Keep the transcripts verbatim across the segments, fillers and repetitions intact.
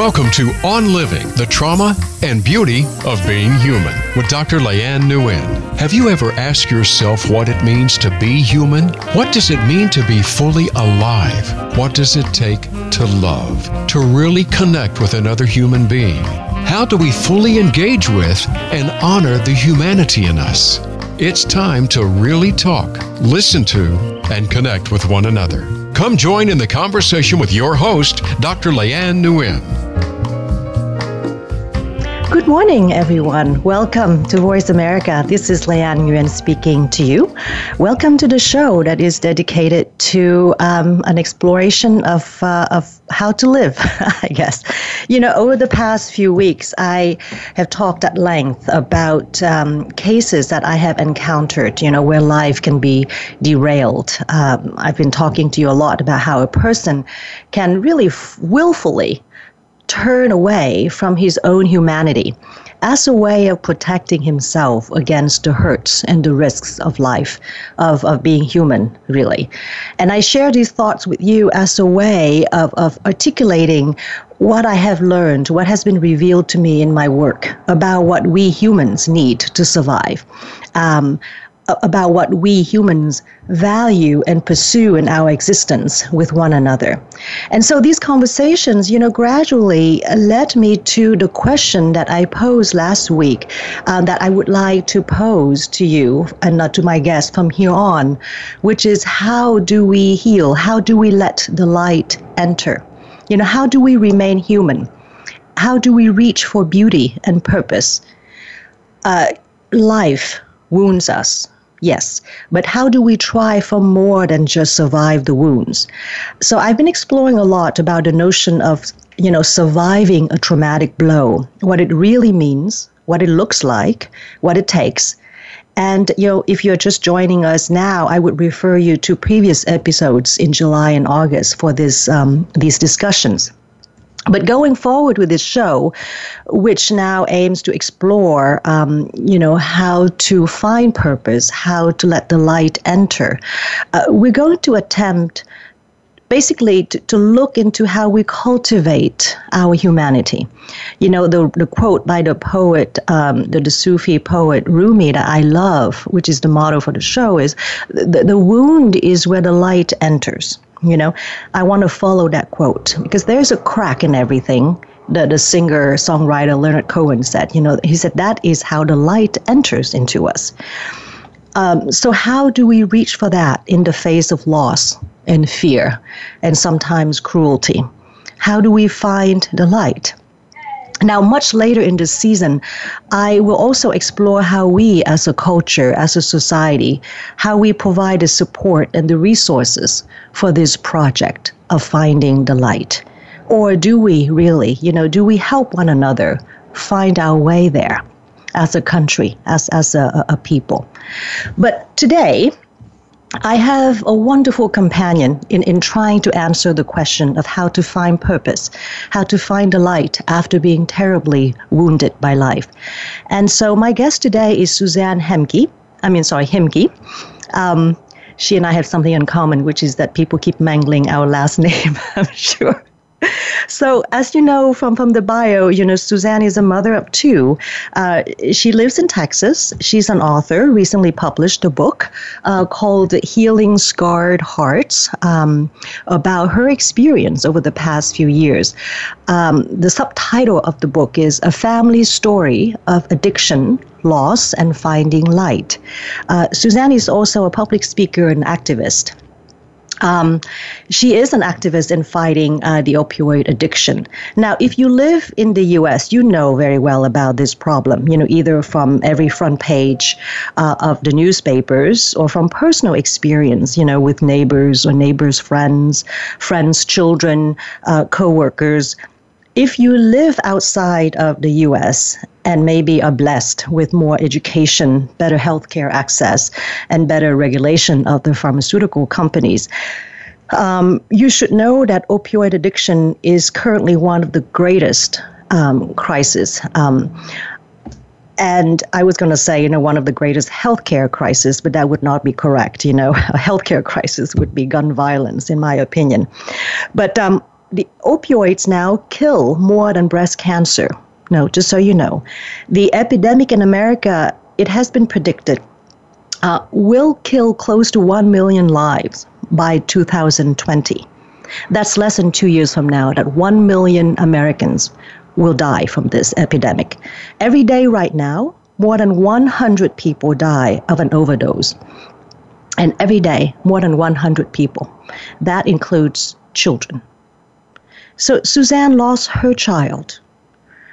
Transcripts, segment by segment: Welcome to On Living, the Trauma and Beauty of Being Human with Doctor Lianne Nguyen. Have you ever asked yourself what it means to be human? What does it mean to be fully alive? What does it take to love, to really connect with another human being? How do we fully engage with and honor the humanity in us? It's time to really talk, listen to, and connect with one another. Come join in the conversation with your host, Doctor Lianne Nguyen. Good morning, everyone. Welcome to Voice America. This is Lianne Nguyen speaking to you. Welcome to the show that is dedicated to um, an exploration of uh, of how to live, I guess. You know, over the past few weeks, I have talked at length about um, cases that I have encountered, you know, where life can be derailed. Um, I've been talking to you a lot about how a person can really f- willfully turn away from his own humanity as a way of protecting himself against the hurts and the risks of life, of, of being human, really. And I share these thoughts with you as a way of, of articulating what I have learned, what has been revealed to me in my work about what we humans need to survive, um, about what we humans value and pursue in our existence with one another. And so these conversations, you know, gradually led me to the question that I posed last week, um, that I would like to pose to you and uh, to my guests from here on, which is how do we heal? How do we let the light enter? You know, how do we remain human? How do we reach for beauty and purpose? Uh, life wounds us. Yes, but how do we try for more than just survive the wounds? So I've been exploring a lot about the notion of, you know, surviving a traumatic blow, what it really means, what it looks like, what it takes. And, you know, if you're just joining us now, I would refer you to previous episodes in July and August for this um, these discussions. But going forward with this show, which now aims to explore, um, you know, how to find purpose, how to let the light enter, uh, we're going to attempt basically to, to look into how we cultivate our humanity. You know, the, the quote by the poet, um, the, the Sufi poet Rumi that I love, which is the motto for the show, is the, the wound is where the light enters. You know, I want to follow that quote because there's a crack in everything. The, the singer, songwriter Leonard Cohen said, you know, he said that is how the light enters into us. Um, so how do we reach for that in the face of loss and fear and sometimes cruelty? How do we find the light? Now, much later in this season, I will also explore how we as a culture, as a society, how we provide the support and the resources for this project of finding the light. Or do we really, you know, do we help one another find our way there as a country, as, as a, a people? But today, I have a wonderful companion in, in trying to answer the question of how to find purpose, how to find the light after being terribly wounded by life. And so my guest today is Suzanne Hemke. I mean, sorry, Hemke. Um, she and I have something in common, which is that people keep mangling our last name, I'm sure. So as you know from, from the bio, you know, Suzanne is a mother of two. Uh, she lives in Texas. She's an author, recently published a book uh, called Healing Scarred Hearts, um, about her experience over the past few years. Um, the subtitle of the book is A Family Story of Addiction, Loss, and Finding Light. Uh, Suzanne is also a public speaker and activist. Um, she is an activist in fighting uh, the opioid addiction. Now, if you live in the U S, you know very well about this problem, you know, either from every front page uh, of the newspapers or from personal experience, you know, with neighbors or neighbors' friends, friends' children, uh, coworkers. If you live outside of the U S and maybe are blessed with more education, better healthcare access, and better regulation of the pharmaceutical companies, um, you should know that opioid addiction is currently one of the greatest um, crises. Um, And I was going to say, you know, one of the greatest healthcare crises, but that would not be correct. You know, a healthcare crisis would be gun violence, in my opinion. But um, the opioids now kill more than breast cancer. No, just so you know. The epidemic in America, it has been predicted, uh, will kill close to one million lives by two thousand twenty. That's less than two years from now, that one million Americans will die from this epidemic. Every day right now, more than one hundred people die of an overdose. And every day, more than one hundred people. That includes children. So Suzanne lost her child,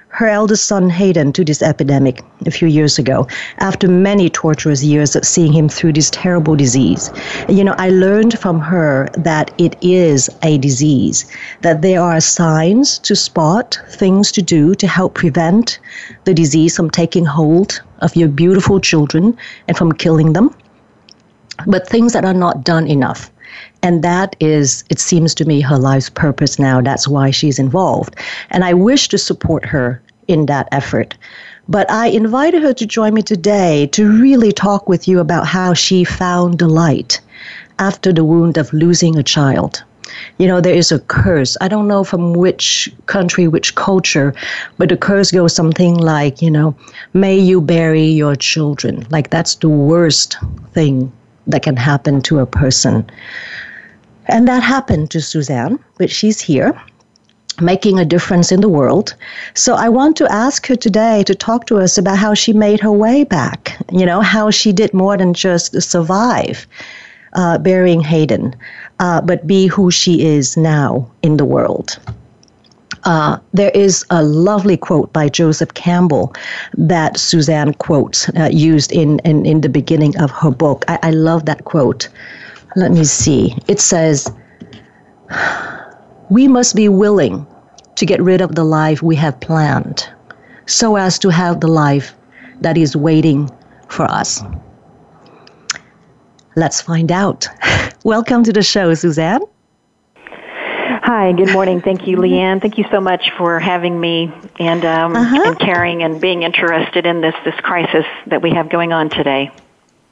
her eldest son Hayden, to this epidemic a few years ago, after many torturous years of seeing him through this terrible disease. You know, I learned from her that it is a disease, that there are signs to spot, things to do to help prevent the disease from taking hold of your beautiful children and from killing them, but things that are not done enough. And that is, it seems to me, her life's purpose now. That's why she's involved. And I wish to support her in that effort. But I invited her to join me today to really talk with you about how she found delight after the wound of losing a child. You know, there is a curse. I don't know from which country, which culture, but the curse goes something like, you know, may you bury your children. Like, that's the worst thing that can happen to a person. And that happened to Suzanne, but she's here, making a difference in the world. So I want to ask her today to talk to us about how she made her way back, you know, how she did more than just survive uh, burying Hayden, uh, but be who she is now in the world. Uh, there is a lovely quote by Joseph Campbell that Suzanne quotes, uh, used in, in, in the beginning of her book. I, I love that quote. Let me see. It says, "We must be willing to get rid of the life we have planned so as to have the life that is waiting for us." Let's find out. Welcome to the show, Suzanne. Hi, good morning. Thank you, Leanne. Thank you so much for having me and um, uh-huh. and caring and being interested in this, this crisis that we have going on today.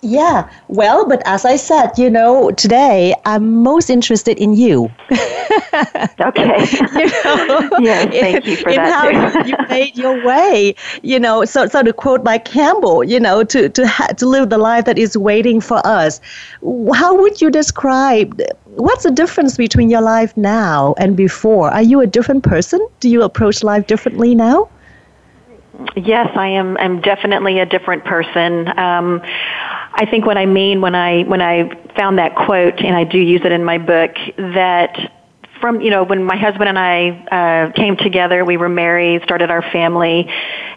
Yeah, well, but as I said, you know, today I'm most interested in you. Okay. You know, yes, thank you for in that. In how you made your way, you know, so so to quote by Campbell, you know, to to ha- to live the life that is waiting for us. How would you describe? What's the difference between your life now and before? Are you a different person? Do you approach life differently now? Yes, I am. I'm definitely a different person. Um, I think what I mean when I when I found that quote, and I do use it in my book, that from, you know, when my husband and I uh, came together, we were married, started our family,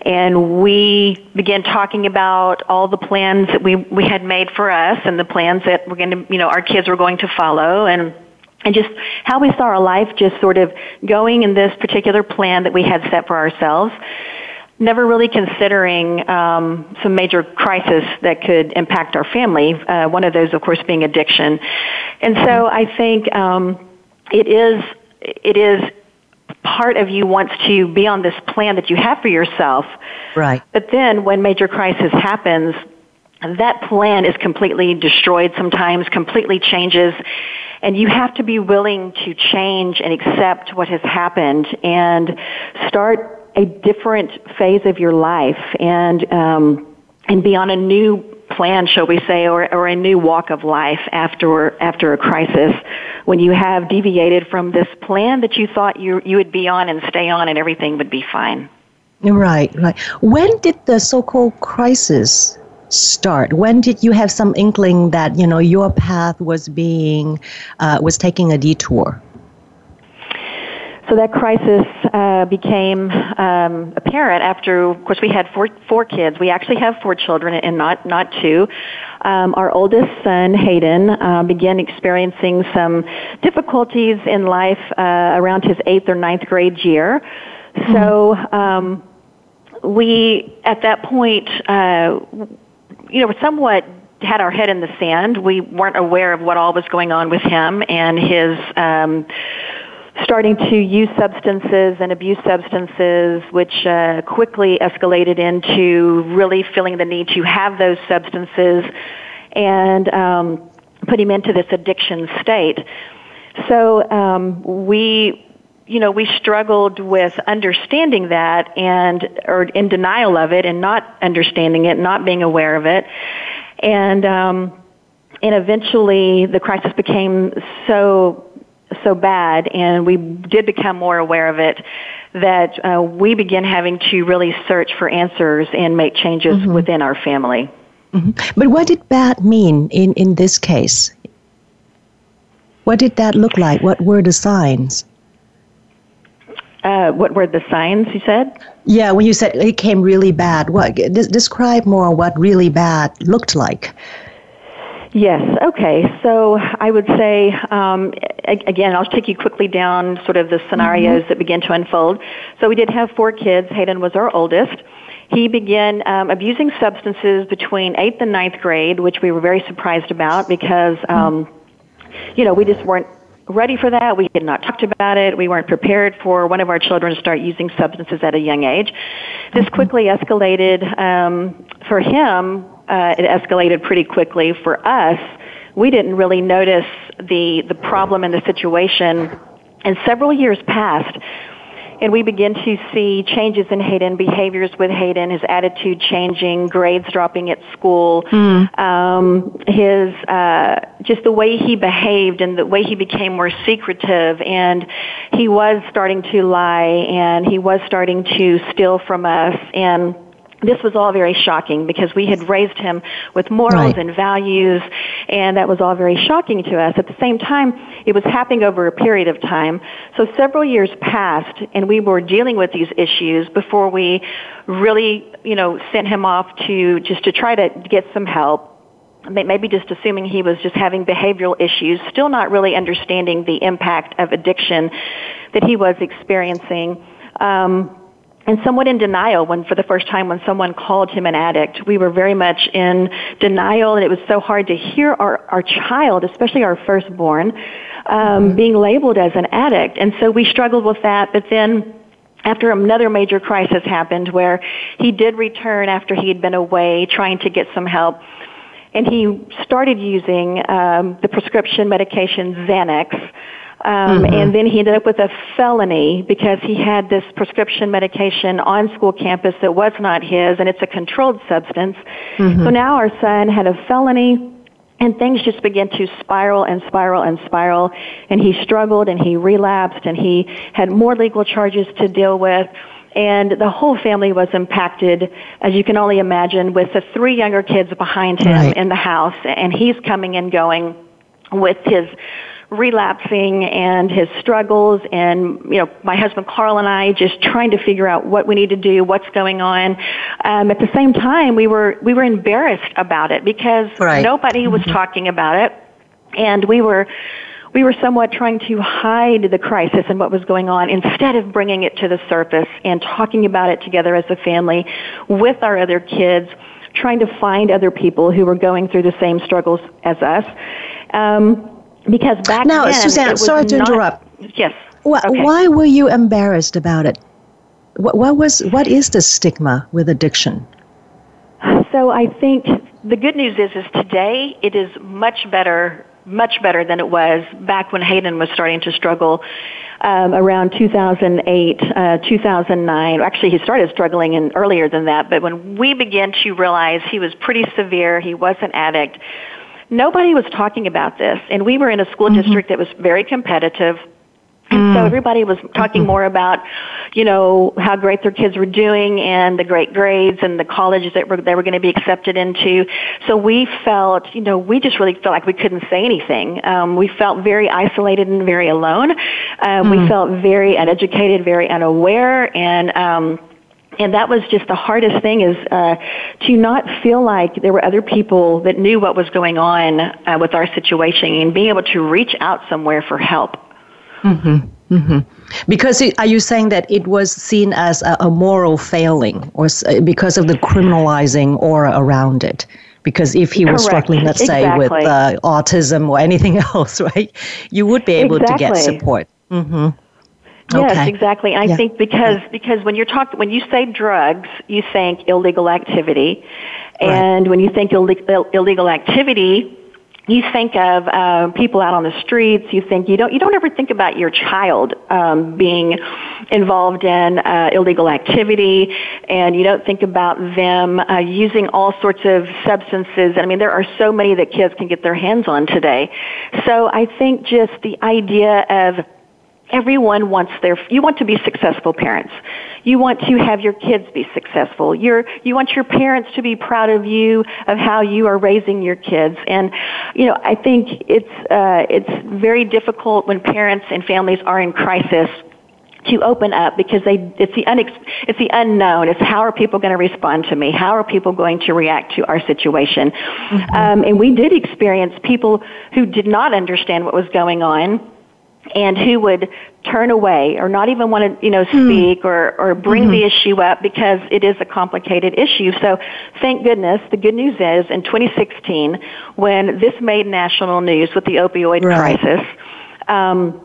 and we began talking about all the plans that we, we had made for us and the plans that we're going to, you know, our kids were going to follow, and and just how we saw our life just sort of going in this particular plan that we had set for ourselves, never really considering um, some major crisis that could impact our family, uh, one of those, of course, being addiction. And so I think um, it is it is part of you wants to be on this plan that you have for yourself. Right. But then when major crisis happens, that plan is completely destroyed sometimes, completely changes, and you have to be willing to change and accept what has happened and start a different phase of your life and um, and be on a new plan, shall we say, or, or a new walk of life after after a crisis when you have deviated from this plan that you thought you you would be on and stay on and everything would be fine. Right, right. When did the so-called crisis start? When did you have some inkling that, you know, your path was being uh, was taking a detour? So that crisis uh, became um, apparent after, of course, we had four, four kids. We actually have four children and not, not two. Um, our oldest son, Hayden, uh, began experiencing some difficulties in life uh, around his eighth or ninth grade year. Mm-hmm. So um, we, at that point, uh, you know, were somewhat had our head in the sand. We weren't aware of what all was going on with him and his um starting to use substances and abuse substances, which uh, quickly escalated into really feeling the need to have those substances and um, put him into this addiction state. So um, we you know, we struggled with understanding that and, or in denial of it and not understanding it, not being aware of it. And, um, and eventually the crisis became so, so bad, and we did become more aware of it, that uh, we began having to really search for answers and make changes mm-hmm. within our family. Mm-hmm. But what did bad mean in, in this case? What did that look like? What were the signs? Uh, what were the signs, you said? Yeah, when you said it came really bad, what des- describe more what really bad looked like. Yes, okay. So I would say, um, a- again, I'll take you quickly down sort of the scenarios mm-hmm. that began to unfold. So we did have four kids. Hayden was our oldest. He began um, abusing substances between eighth and ninth grade, which we were very surprised about because, um, you know, we just weren't ready for that. We had not talked about it. We weren't prepared for one of our children to start using substances at a young age. This quickly escalated um, for him. Uh, it escalated pretty quickly for us. We didn't really notice the the problem and the situation, and several years passed. And we begin to see changes in Hayden, behaviors with Hayden, his attitude changing, grades dropping at school, mm. um, his uh, just the way he behaved and the way he became more secretive. And he was starting to lie, and he was starting to steal from us. And this was all very shocking because we had raised him with morals right. and values, and that was all very shocking to us. At the same time, it was happening over a period of time. So several years passed, and we were dealing with these issues before we really, you know, sent him off to just to try to get some help. Maybe just assuming he was just having behavioral issues, still not really understanding the impact of addiction that he was experiencing. Um, And somewhat in denial when, for the first time, when someone called him an addict, we were very much in denial, and it was so hard to hear our, our child, especially our firstborn, um, being labeled as an addict. And so we struggled with that, but then after another major crisis happened where he did return after he had been away trying to get some help, and he started using um, the prescription medication Xanax. Um, mm-hmm. And then he ended up with a felony because he had this prescription medication on school campus that was not his, and it's a controlled substance. Mm-hmm. So now our son had a felony, and things just began to spiral and spiral and spiral, and he struggled and he relapsed and he had more legal charges to deal with, and the whole family was impacted, as you can only imagine, with the three younger kids behind him right. in the house, and he's coming and going with his relapsing and his struggles, and you know, my husband Carl and I just trying to figure out what we need to do, what's going on. Um, at the same time, we were we were embarrassed about it because right. nobody was mm-hmm. talking about it, and we were we were somewhat trying to hide the crisis and what was going on instead of bringing it to the surface and talking about it together as a family with our other kids, trying to find other people who were going through the same struggles as us. Um, Because back now, then, Suzanne, sorry to not, interrupt. Yes. Why, okay. why were you embarrassed about it? What, what was? What is the stigma with addiction? So I think the good news is, is today it is much better, much better than it was back when Hayden was starting to struggle um, around two thousand eight, uh, two thousand nine. Actually, he started struggling in earlier than that. But when we began to realize he was pretty severe, he was an addict. Nobody was talking about this, and we were in a school mm-hmm. district that was very competitive, and mm. so everybody was talking more about, you know, how great their kids were doing and the great grades and the colleges that were, they were going to be accepted into. So we felt, you know, we just really felt like we couldn't say anything. Um, we felt very isolated and very alone. Um, mm. We felt very uneducated, very unaware, and um, And that was just the hardest thing, is uh, to not feel like there were other people that knew what was going on uh, with our situation, and being able to reach out somewhere for help. Mm-hmm. Mm-hmm. Because it, are you saying that it was seen as a, a moral failing, or uh, because of the criminalizing aura around it? Because if he was Correct. struggling, let's exactly. say, with uh, autism or anything else, right, you would be able exactly. to get support. Mm-hmm. Okay. Yes, exactly. I yeah. think because because when you're talking, when you say drugs, you think illegal activity, right. and when you think Ill- Ill- illegal activity, you think of uh, people out on the streets. You think you don't you don't ever think about your child um, being involved in uh, illegal activity, and you don't think about them uh, using all sorts of substances. I mean, there are so many that kids can get their hands on today. So I think just the idea of everyone wants their, you want to be successful parents. You want to have your kids be successful. You're, you want your parents to be proud of you, of how you are raising your kids. And, you know, I think it's, uh, it's very difficult when parents and families are in crisis to open up, because they, it's the unex, it's the unknown. It's how are people going to respond to me? How are people going to react to our situation? Mm-hmm. Um, and we did experience people who did not understand what was going on, and who would turn away or not even want to, you know, speak mm. or, or bring mm-hmm. the issue up, because it is a complicated issue. So thank goodness. The good news is in twenty sixteen, when this made national news with the opioid right. crisis, um,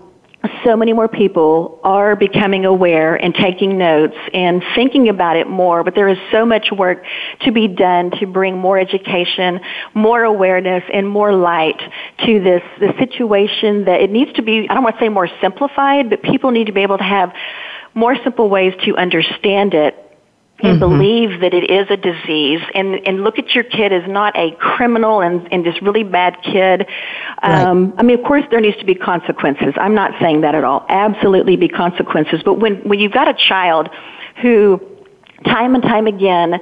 so many more people are becoming aware and taking notes and thinking about it more, but there is so much work to be done to bring more education, more awareness, and more light to this, the situation that it needs to be, I don't want to say more simplified, but people need to be able to have more simple ways to understand it and mm-hmm. believe that it is a disease, and, and look at your kid as not a criminal and, and this really bad kid. Um, right. I mean, of course, there needs to be consequences. I'm not saying that at all. Absolutely be consequences. But when, when you've got a child who, time and time again,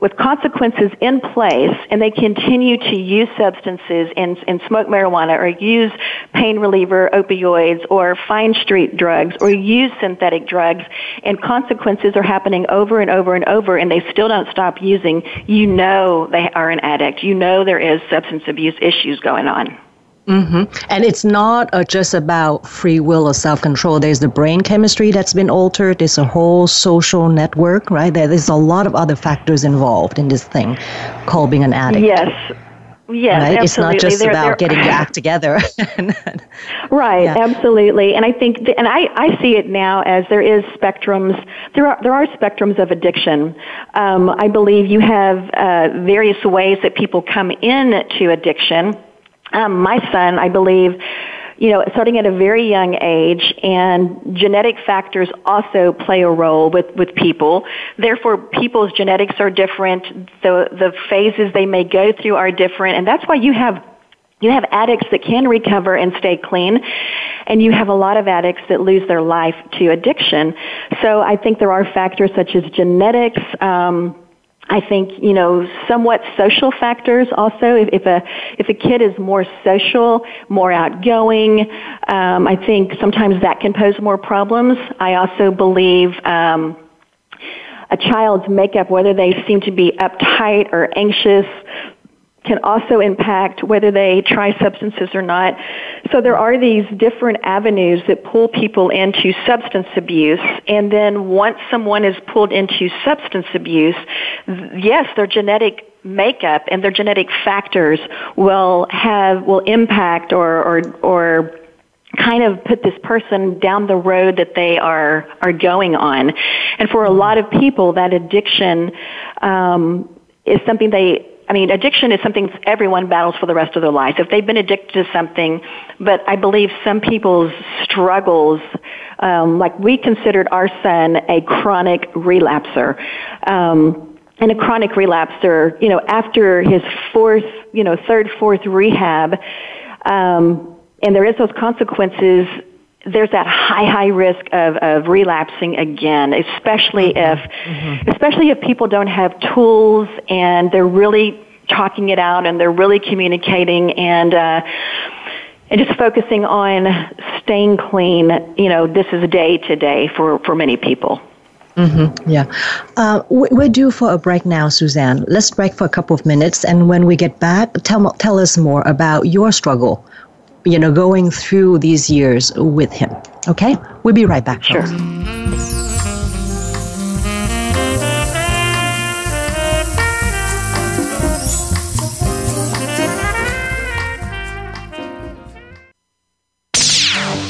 with consequences in place, and they continue to use substances and, and smoke marijuana or use pain reliever opioids or find street drugs or use synthetic drugs, and consequences are happening over and over and over, and they still don't stop using, you know they are an addict. You know there is substance abuse issues going on. Mm-hmm. And it's not uh, just about free will or self-control. There's the brain chemistry that's been altered. There's a whole social network, right? There's a lot of other factors involved in this thing called being an addict. Yes. Yes, right? Absolutely. It's not just they're, about they're, getting your act together. Right, yeah. Absolutely. And I think, the, and I, I see it now as there is spectrums. There are there are spectrums of addiction. Um, I believe you have uh, various ways that people come into addiction. Um, my son, I believe, you know, starting at a very young age, and genetic factors also play a role with, with people. Therefore, people's genetics are different. The, the phases they may go through are different. And that's why you have, you have addicts that can recover and stay clean. And you have a lot of addicts that lose their life to addiction. So I think there are factors such as genetics, um, I think, you know, somewhat social factors also. If, if a if a kid is more social, more outgoing, um, I think sometimes that can pose more problems. I also believe um, a child's makeup, whether they seem to be uptight or anxious, can also impact whether they try substances or not. So there are these different avenues that pull people into substance abuse, and then once someone is pulled into substance abuse, yes, their genetic makeup and their genetic factors will have, will impact or, or, or kind of put this person down the road that they are, are going on. And for a lot of people, that addiction, um, is something they, I mean, addiction is something everyone battles for the rest of their life. If they've been addicted to something, but I believe some people's struggles, um, like we considered our son a chronic relapser. Um, and a chronic relapser, you know, after his fourth, you know, third, fourth rehab, um, and there is those consequences, there's that high, high risk of, of relapsing again, especially if, mm-hmm. especially if people don't have tools and they're really talking it out and they're really communicating and, uh, and just focusing on staying clean. You know, this is day to day for, for many people. Mm-hmm. Yeah. Uh, we're due for a break now, Suzanne. Let's break for a couple of minutes. And when we get back, tell, tell us more about your struggle, you know, going through these years with him. Okay? We'll be right back. Sure. Folks.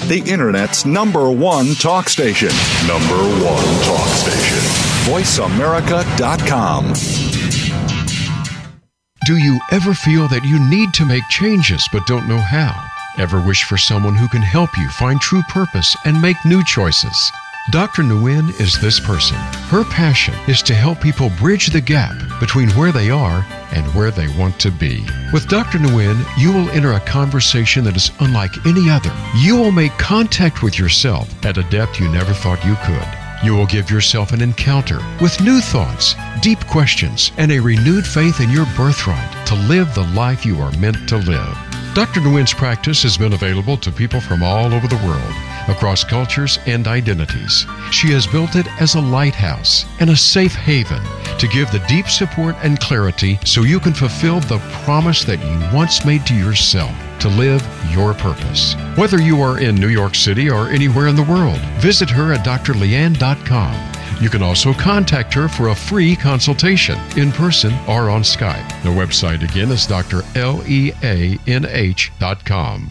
The Internet's number one talk station. Number one talk station. voice america dot com. Do you ever feel that you need to make changes but don't know how? Ever wish for someone who can help you find true purpose and make new choices? Doctor Nguyen is this person. Her passion is to help people bridge the gap between where they are and where they want to be. With Doctor Nguyen, you will enter a conversation that is unlike any other. You will make contact with yourself at a depth you never thought you could. You will give yourself an encounter with new thoughts, deep questions, and a renewed faith in your birthright to live the life you are meant to live. Doctor Nguyen's practice has been available to people from all over the world, across cultures and identities. She has built it as a lighthouse and a safe haven to give the deep support and clarity so you can fulfill the promise that you once made to yourself, to live your purpose. Whether you are in New York City or anywhere in the world, visit her at D R Lianne dot com. You can also contact her for a free consultation in person or on Skype. The website again is D R L E A N H dot com.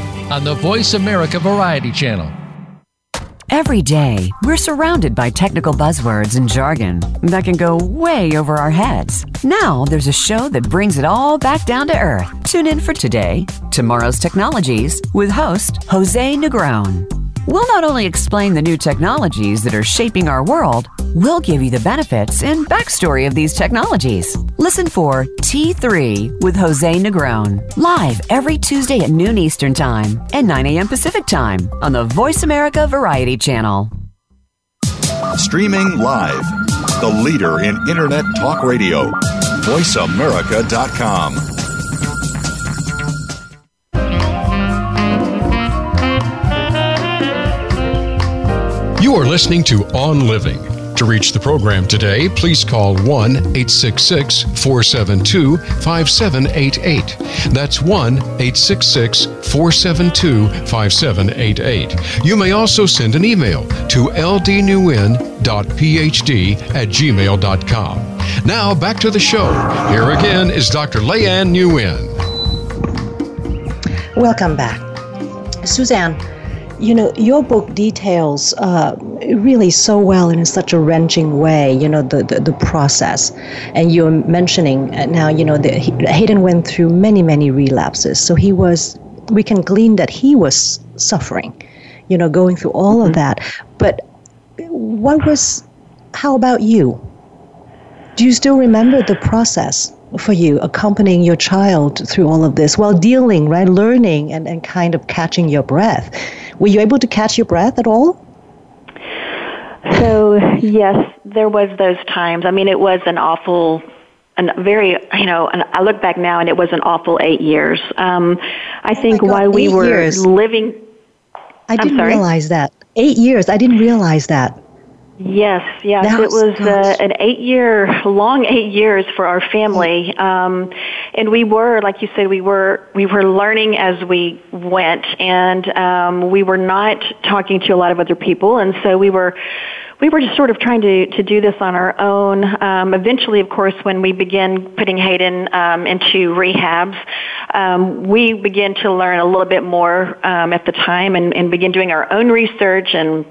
on the Voice America Variety Channel. Every day, we're surrounded by technical buzzwords and jargon that can go way over our heads. Now, there's a show that brings it all back down to earth. Tune in for Today, Tomorrow's Technologies with host Jose Negron. We'll not only explain the new technologies that are shaping our world, we'll give you the benefits and backstory of these technologies. Listen for T three with Jose Negron, live every Tuesday at noon Eastern Time and nine a.m. Pacific Time on the Voice America Variety Channel. Streaming live, the leader in Internet Talk Radio, voice america dot com. You are listening to On Living. To reach the program today, please call one eight six six, four seven two, five seven eight eight. That's one eight six six, four seven two, five seven eight eight. You may also send an email to l d nguyen dot p h d at gmail dot com. Now back to the show. Here again is Doctor Lianne Nguyen. Welcome back. Suzanne, you know, your book details uh, really so well and in such a wrenching way, you know, the, the, the process. And you're mentioning now, you know, that Hayden went through many, many relapses. So he was, we can glean that he was suffering, you know, going through all mm-hmm. of that. But what was, how about you? Do you still remember the process for you, accompanying your child through all of this while dealing, right, learning and, and kind of catching your breath? Were you able to catch your breath at all? So, yes, there was those times. I mean, it was an awful, and very, you know, and I look back now and it was an awful eight years. Um, I think oh my God, while we eight were years. living... I didn't I'm sorry? realize that. Eight years. I didn't realize that. Yes, yes, that was, it was uh, an eight-year, long eight years for our family, um, and we were, like you said, we were we were learning as we went, and um, we were not talking to a lot of other people, and so we were we were just sort of trying to, to do this on our own. Um, eventually, of course, when we began putting Hayden um, into rehabs, um, we began to learn a little bit more um, at the time, and, and began doing our own research and.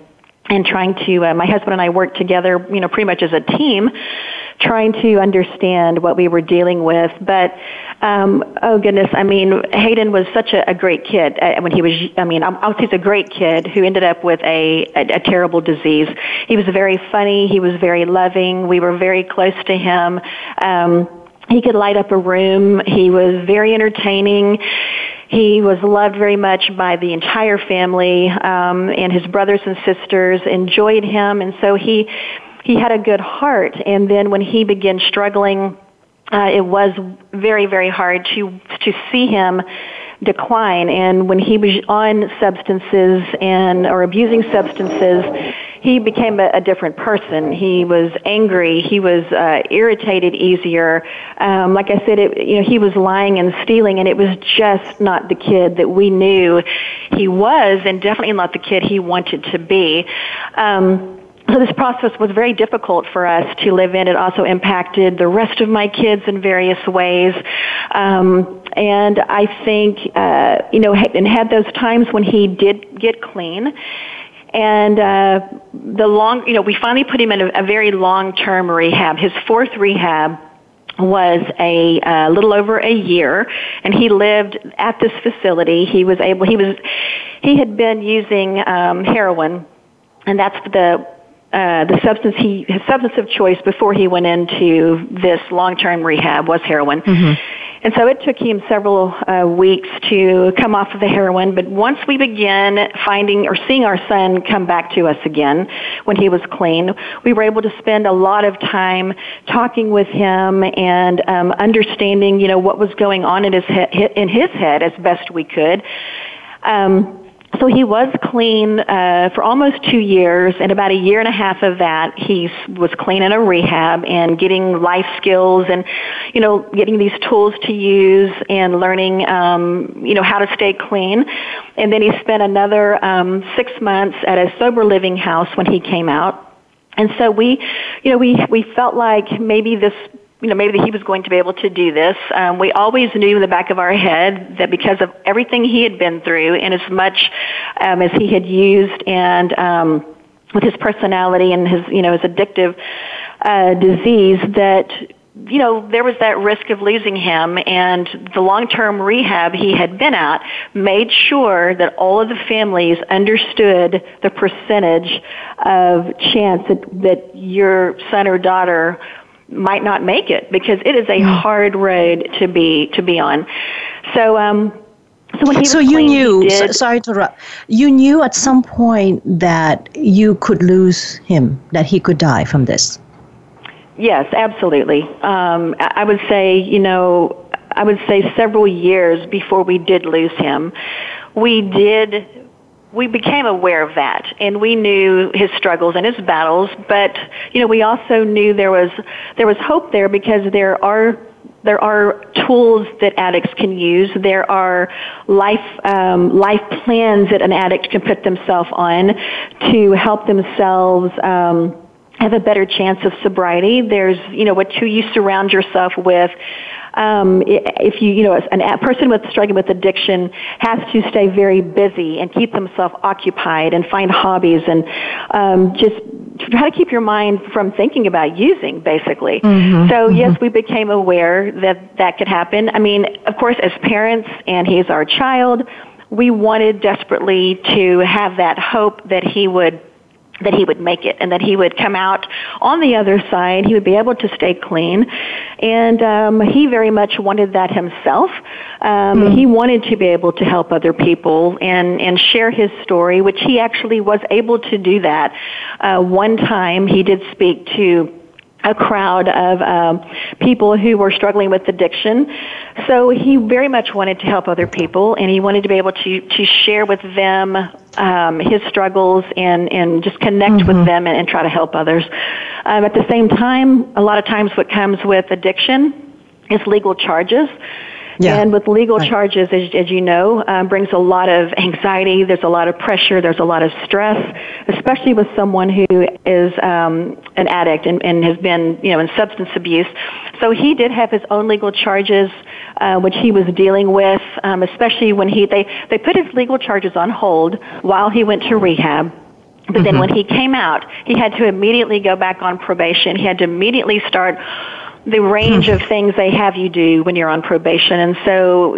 And trying to, uh, my husband and I worked together, you know, pretty much as a team, trying to understand what we were dealing with. But, um, oh goodness, I mean, Hayden was such a, a great kid when he was, I mean, I was he's a great kid who ended up with a, a, a terrible disease. He was very funny. He was very loving. We were very close to him. Um, He could light up a room. He was very entertaining. He was loved very much by the entire family, um, and his brothers and sisters enjoyed him. And so he, he had a good heart. And then when he began struggling, uh, it was very, very hard to, to see him decline. And when he was on substances and, or abusing substances, he became a, a different person. He was angry. He was uh, irritated easier. Um, like I said, it, you know, he was lying and stealing, and it was just not the kid that we knew he was, and definitely not the kid he wanted to be. Um, So this process was very difficult for us to live in. It also impacted the rest of my kids in various ways. Um, and I think, uh, you know, and had those times when he did get clean. And uh, the long, you know, we finally put him in a, a very long-term rehab. His fourth rehab was a uh, little over a year, and he lived at this facility. He was able, he was, he had been using um, heroin, and that's the, Uh, the substance he, his substance of choice before he went into this long-term rehab was heroin. Mm-hmm. And so it took him several uh, weeks to come off of the heroin. But once we began finding or seeing our son come back to us again when he was clean, we were able to spend a lot of time talking with him and um, understanding, you know, what was going on in his, he- in his head as best we could. Um, So he was clean uh, for almost two years, and about a year and a half of that, he was clean in a rehab and getting life skills and, you know, getting these tools to use and learning, um, you know, how to stay clean. And then he spent another um, six months at a sober living house when he came out. And so we, you know, we, we felt like maybe this, you know, maybe he was going to be able to do this. Um, we always knew in the back of our head that because of everything he had been through and as much um, as he had used and um, with his personality and his, you know, his addictive uh, disease that, you know, there was that risk of losing him, and the long-term rehab he had been at made sure that all of the families understood the percentage of chance that, that your son or daughter might not make it, because it is a hard road to be to be on. So, um, so when he was so you clean, knew. He did, so, sorry to interrupt. You knew at some point that you could lose him, that he could die from this. Yes, absolutely. Um, I would say, you know, I would say several years before we did lose him, we did. We became aware of that, and we knew his struggles and his battles, but, you know, we also knew there was, there was hope there, because there are, there are tools that addicts can use. There are life, um, life plans that an addict can put themselves on to help themselves, um, have a better chance of sobriety. There's, you know, what who you surround yourself with. Um, if you, you know, a person with struggling with addiction has to stay very busy and keep themselves occupied and find hobbies and um, just try to keep your mind from thinking about using, basically. Mm-hmm. So, mm-hmm. Yes, we became aware that that could happen. I mean, of course, as parents, and he's our child, we wanted desperately to have that hope that he would that he would make it and that he would come out on the other side. He would be able to stay clean. And um, he very much wanted that himself. Um, mm. He wanted to be able to help other people and, and share his story, which he actually was able to do that. Uh, one time he did speak to a crowd of um, people who were struggling with addiction. So he very much wanted to help other people, and he wanted to be able to, to share with them um, his struggles and, and just connect mm-hmm. with them and, and try to help others. Um, at the same time, a lot of times what comes with addiction is legal charges. Yeah. And with legal right. charges, as, as you know, um, brings a lot of anxiety. There's a lot of pressure. There's a lot of stress, especially with someone who is um, an addict and, and has been, you know, in substance abuse. So he did have his own legal charges, uh, which he was dealing with, um, especially when he they, they put his legal charges on hold while he went to rehab. But then mm-hmm. when he came out, he had to immediately go back on probation. He had to immediately start the range of things they have you do when you're on probation. And so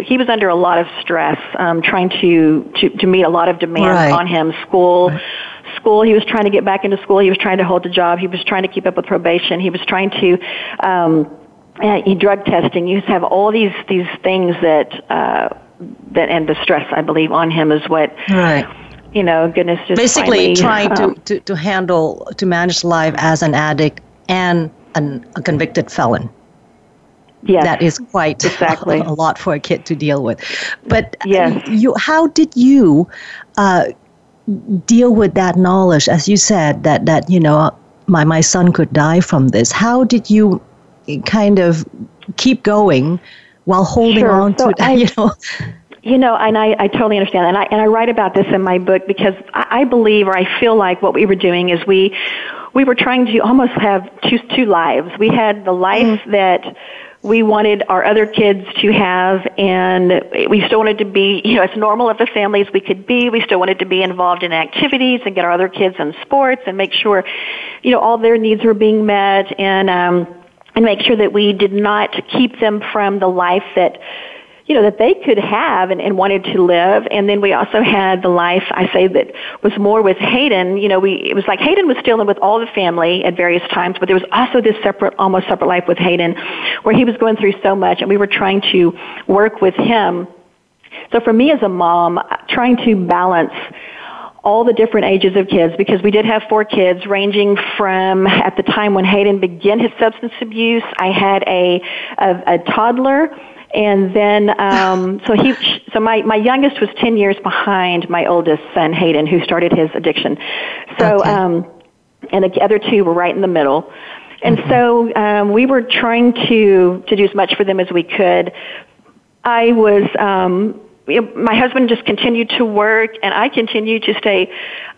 he was under a lot of stress, um, trying to, to, to meet a lot of demands right. on him. School, right. school, he was trying to get back into school. He was trying to hold a job. He was trying to keep up with probation. He was trying to, um, uh, drug testing. You have all these, these things that, uh, that, and the stress, I believe, on him is what, right. you know, goodness. Just basically finally, trying um, to, to, to handle, to manage life as an addict and An, a convicted felon. Yes, that is quite exactly. a, a lot for a kid to deal with. But yes. you, how did you uh, deal with that knowledge, as you said, that, that you know, my, my son could die from this? How did you kind of keep going while holding sure. on so to that, you know? You know, and I, I totally understand that. And I, and I write about this in my book because I, I believe, or I feel like what we were doing is we we were trying to almost have two, two lives. We had the life mm. that we wanted our other kids to have, and we still wanted to be, you know, as normal of a family as we could be. We still wanted to be involved in activities and get our other kids in sports and make sure, you know, all their needs were being met, and um and make sure that we did not keep them from the life that, you know, that they could have and, and wanted to live. And then we also had the life, I say, that was more with Hayden. You know, we, it was like Hayden was still in with all the family at various times, but there was also this separate, almost separate life with Hayden where he was going through so much, and we were trying to work with him. So for me as a mom, trying to balance all the different ages of kids, because we did have four kids ranging from, at the time when Hayden began his substance abuse, I had a, a, a toddler. And then, um, so he, so my, my youngest was ten years behind my oldest son, Hayden, who started his addiction. So, okay. um, and the other two were right in the middle. And mm-hmm. so, um, we were trying to, to do as much for them as we could. I was, um, my husband just continued to work, and I continued to stay,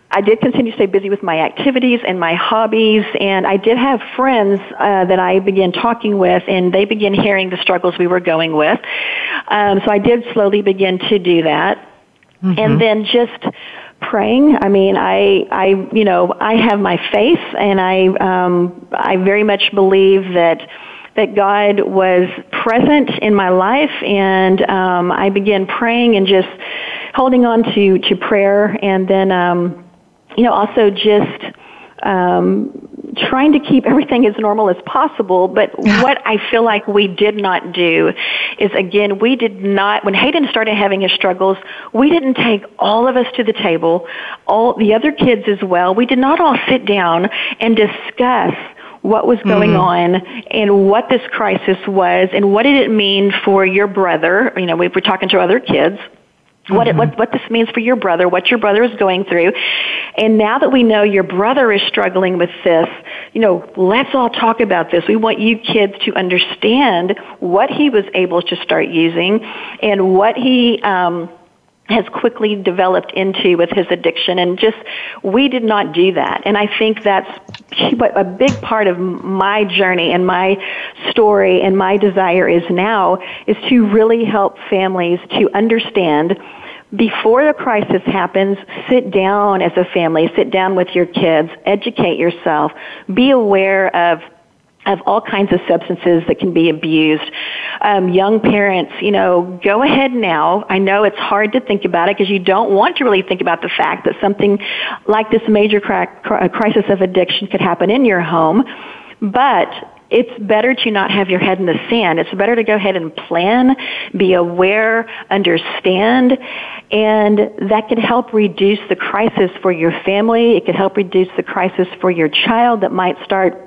I did continue to stay busy with my activities and my hobbies, and I did have friends uh, that I began talking with, and they began hearing the struggles we were going with. Um, so I did slowly begin to do that. Mm-hmm. And then just praying. I mean, I, I, you know, I have my faith, and I, um, I very much believe that that God was present in my life, and um, I began praying and just holding on to, to prayer, and then, um, you know, also just um, trying to keep everything as normal as possible. But what I feel like we did not do is, again, we did not, when Hayden started having his struggles, we didn't take all of us to the table, all the other kids as well. We did not all sit down and discuss what was going mm-hmm. on and what this crisis was and what did it mean for your brother. You know, we were talking to other kids, mm-hmm. what, it, what what this means for your brother, what your brother is going through. And now that we know your brother is struggling with this, you know, let's all talk about this. We want you kids to understand what he was able to start using and what he um, has quickly developed into with his addiction. And just, we did not do that. And I think that's a big part of my journey and my story, and my desire is now is to really help families to understand before the crisis happens, sit down as a family, sit down with your kids, educate yourself, be aware of of all kinds of substances that can be abused. Um, young parents, you know, go ahead now. I know it's hard to think about it because you don't want to really think about the fact that something like this major crack, crisis of addiction could happen in your home, but it's better to not have your head in the sand. It's better to go ahead and plan, be aware, understand, and that can help reduce the crisis for your family. It can help reduce the crisis for your child that might start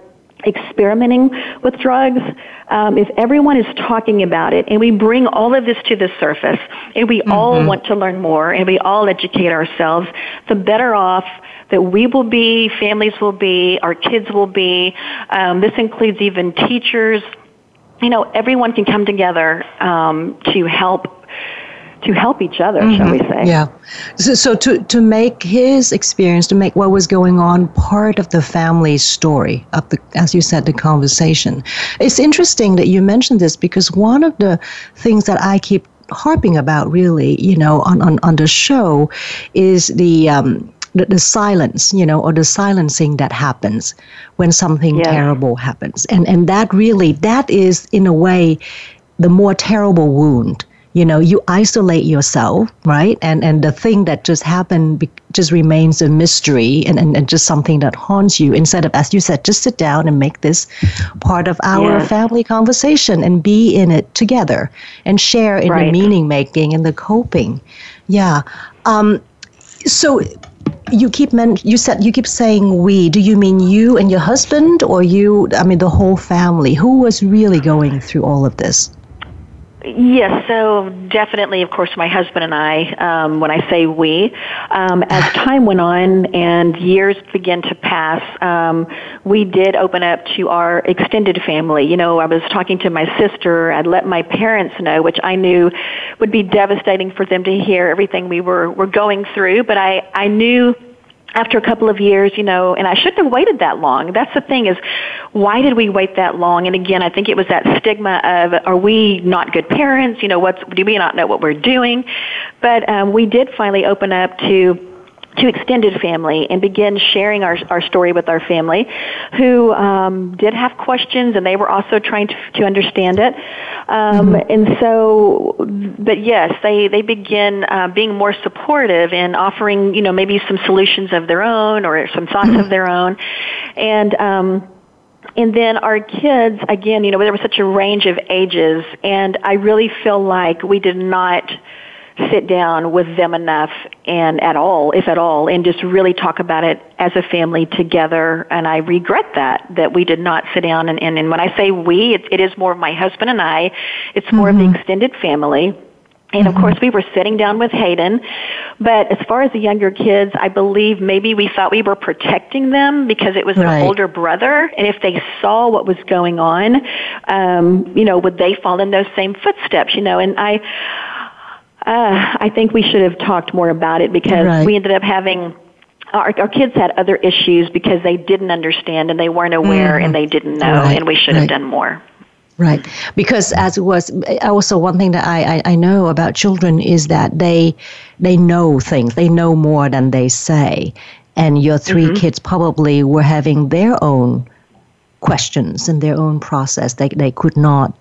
experimenting with drugs. Um, if everyone is talking about it and we bring all of this to the surface and we mm-hmm. all want to learn more and we all educate ourselves, the better off that we will be, families will be, our kids will be. Um, this includes even teachers. You know, everyone can come together um, to help to help each other, mm-hmm. shall we say. Yeah. So, so to, to make his experience, to make what was going on part of the family's story, of the, as you said, the conversation. It's interesting that you mentioned this because one of the things that I keep harping about really, you know, on, on, on the show is the... Um, The, the silence, you know, or the silencing that happens when something yeah. terrible happens. And and that really, that is, in a way, the more terrible wound. You know, you isolate yourself, right? And and the thing that just happened be- just remains a mystery and, and, and just something that haunts you instead of, as you said, just sit down and make this part of our yeah. family conversation and be in it together and share in right. the meaning-making and the coping. Yeah. Um. So... You keep men- you said you keep saying we. Do you mean you and your husband, or you? I mean the whole family. Who was really going through all of this? Yes, so definitely, of course, my husband and I, um, when I say we, um, as time went on and years began to pass, um, we did open up to our extended family. You know, I was talking to my sister. I'd let my parents know, which I knew would be devastating for them to hear everything we were, were going through, but I, I knew after a couple of years, you know, and I shouldn't have waited that long. That's the thing is, why did we wait that long? And again, I think it was that stigma of, are we not good parents? You know, what's, do we not know what we're doing? But um, we did finally open up to to extended family and begin sharing our, our story with our family who um, did have questions, and they were also trying to, to understand it. Um, mm-hmm. And so, but yes, they, they begin uh, being more supportive and offering, you know, maybe some solutions of their own or some thoughts mm-hmm. of their own. And, um, and then our kids, again, you know, there was such a range of ages, and I really feel like we did not sit down with them enough and at all, if at all, and just really talk about it as a family together. And I regret that, that we did not sit down. And, and, and when I say we, it, it is more of my husband and I. It's more mm-hmm. of the extended family. And of course, we were sitting down with Hayden. But as far as the younger kids, I believe maybe we thought we were protecting them because it was their right. older brother. And if they saw what was going on, um, you know, would they fall in those same footsteps, you know? And I... Uh, I think we should have talked more about it because right. we ended up having, our, our kids had other issues because they didn't understand and they weren't aware mm-hmm. and they didn't know right. and we should right. have done more. Right. Because as it was, also one thing that I, I, I know about children is that they they know things. They know more than they say. And your three mm-hmm. kids probably were having their own questions and their own process. They they could not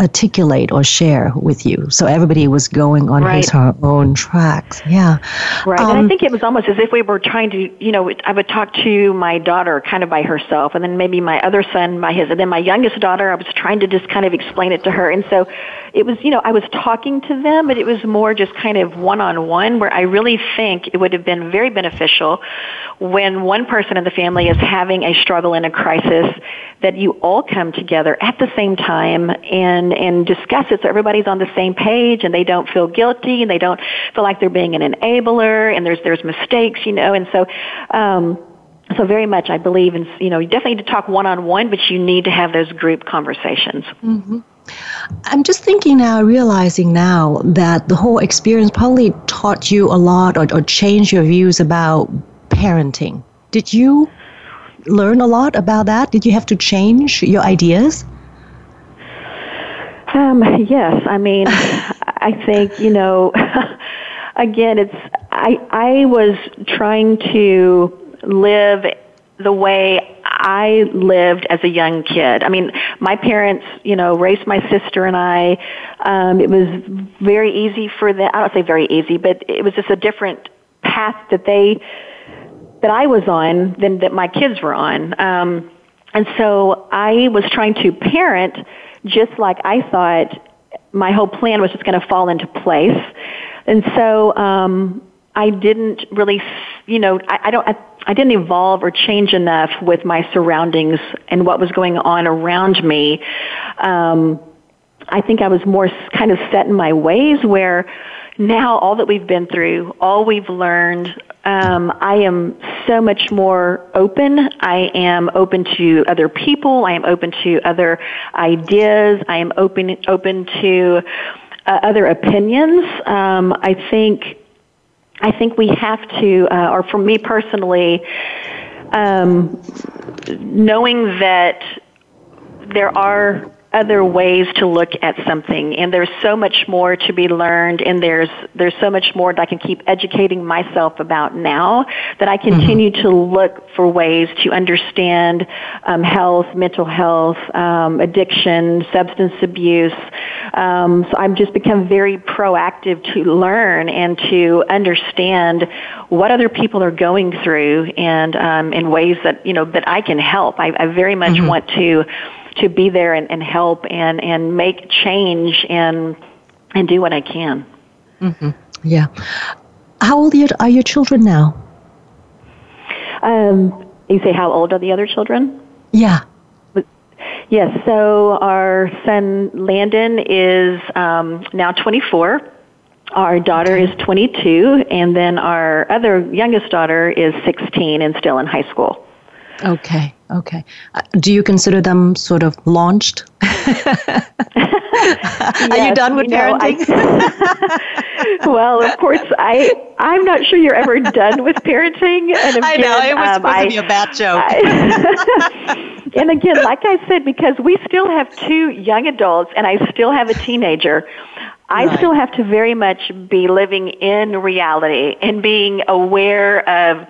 articulate or share with you. So everybody was going on right. his her own tracks. Yeah. Right. Um, and I think it was almost as if we were trying to, you know, I would talk to my daughter kind of by herself, and then maybe my other son by his, and then my youngest daughter, I was trying to just kind of explain it to her. And so it was, you know, I was talking to them, but it was more just kind of one-on-one, where I really think it would have been very beneficial when one person in the family is having a struggle and a crisis that you all come together at the same time and, and discuss it so everybody's on the same page and they don't feel guilty and they don't feel like they're being an enabler and there's there's mistakes, you know. And so um, so very much I believe in, you know, you definitely need to talk one-on-one, but you need to have those group conversations. Mm-hmm. I'm just thinking now, realizing now that the whole experience probably taught you a lot or, or changed your views about parenting. Did you learn a lot about that? Did you have to change your ideas? Um, yes. I mean, I think, you know, again, it's, I, I was trying to live the way I lived as a young kid. I mean, my parents, you know, raised my sister and I. Um, it was very easy for them. I don't say very easy, but it was just a different path that they, that I was on than that my kids were on. Um, and so I was trying to parent just like I thought my whole plan was just going to fall into place. And so um, I didn't really, you know, I, I don't, I, I didn't evolve or change enough with my surroundings and what was going on around me. Um, I think I was more kind of set in my ways, where now all that we've been through, all we've learned, Um, I am so much more open. I am open to other people. I am open to other ideas. I am open open to uh, other opinions. Um, I think I think we have to, uh, or for me personally, um, knowing that there are other ways to look at something, and there's so much more to be learned, and there's there's so much more that I can keep educating myself about now, that I continue mm-hmm. to look for ways to understand um, health, mental health, um, addiction, substance abuse. Um, so I've just become very proactive to learn and to understand what other people are going through, and um, in ways that, you know, that I can help. I, I very much mm-hmm. want to. to be there and, and help and, and make change and and do what I can. Mm-hmm. Yeah. How old are your children now? Um, you say how old are the other children? Yeah. Yes, so our son Landon is um, now twenty-four. Our daughter is twenty-two, and then our other youngest daughter is sixteen and still in high school. Okay, okay. Uh, do you consider them sort of launched? Yes, are you done with you know, parenting? I, well, of course, I, I'm not sure you're ever done with parenting. And again, I know, it was um, supposed I, to be a bad joke. I, and again, like I said, because we still have two young adults and I still have a teenager, I right. still have to very much be living in reality and being aware of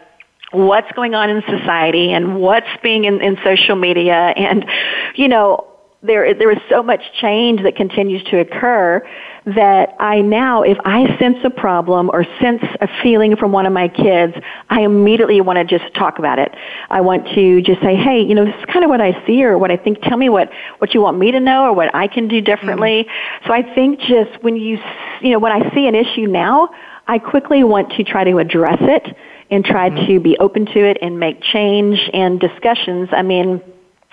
what's going on in society and what's being in, in social media. And, you know, there there is so much change that continues to occur that I now, if I sense a problem or sense a feeling from one of my kids, I immediately want to just talk about it. I want to just say, hey, you know, this is kind of what I see or what I think. Tell me what, what you want me to know or what I can do differently. Mm-hmm. So I think just when you, you know, when I see an issue now, I quickly want to try to address it and try mm-hmm. to be open to it and make change and discussions. I mean,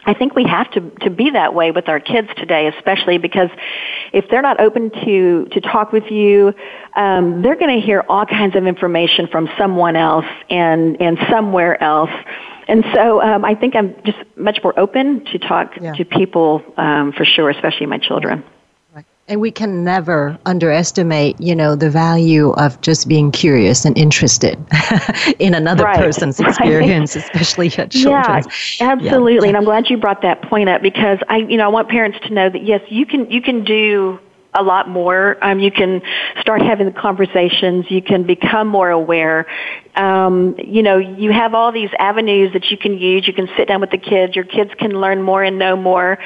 I think we have to, to be that way with our kids today, especially because if they're not open to, to talk with you, um, they're going to hear all kinds of information from someone else and, and somewhere else. And so um, I think I'm just much more open to talk yeah. to people um, for sure, especially my children. And we can never underestimate, you know, the value of just being curious and interested in another right. person's experience, right. especially your children's. Yeah, absolutely. Yeah. And I'm glad you brought that point up because I, you know, I want parents to know that yes, you can, you can do a lot more. Um, you can start having the conversations. You can become more aware. Um, you know, you have all these avenues that you can use. You can sit down with the kids. Your kids can learn more and know more.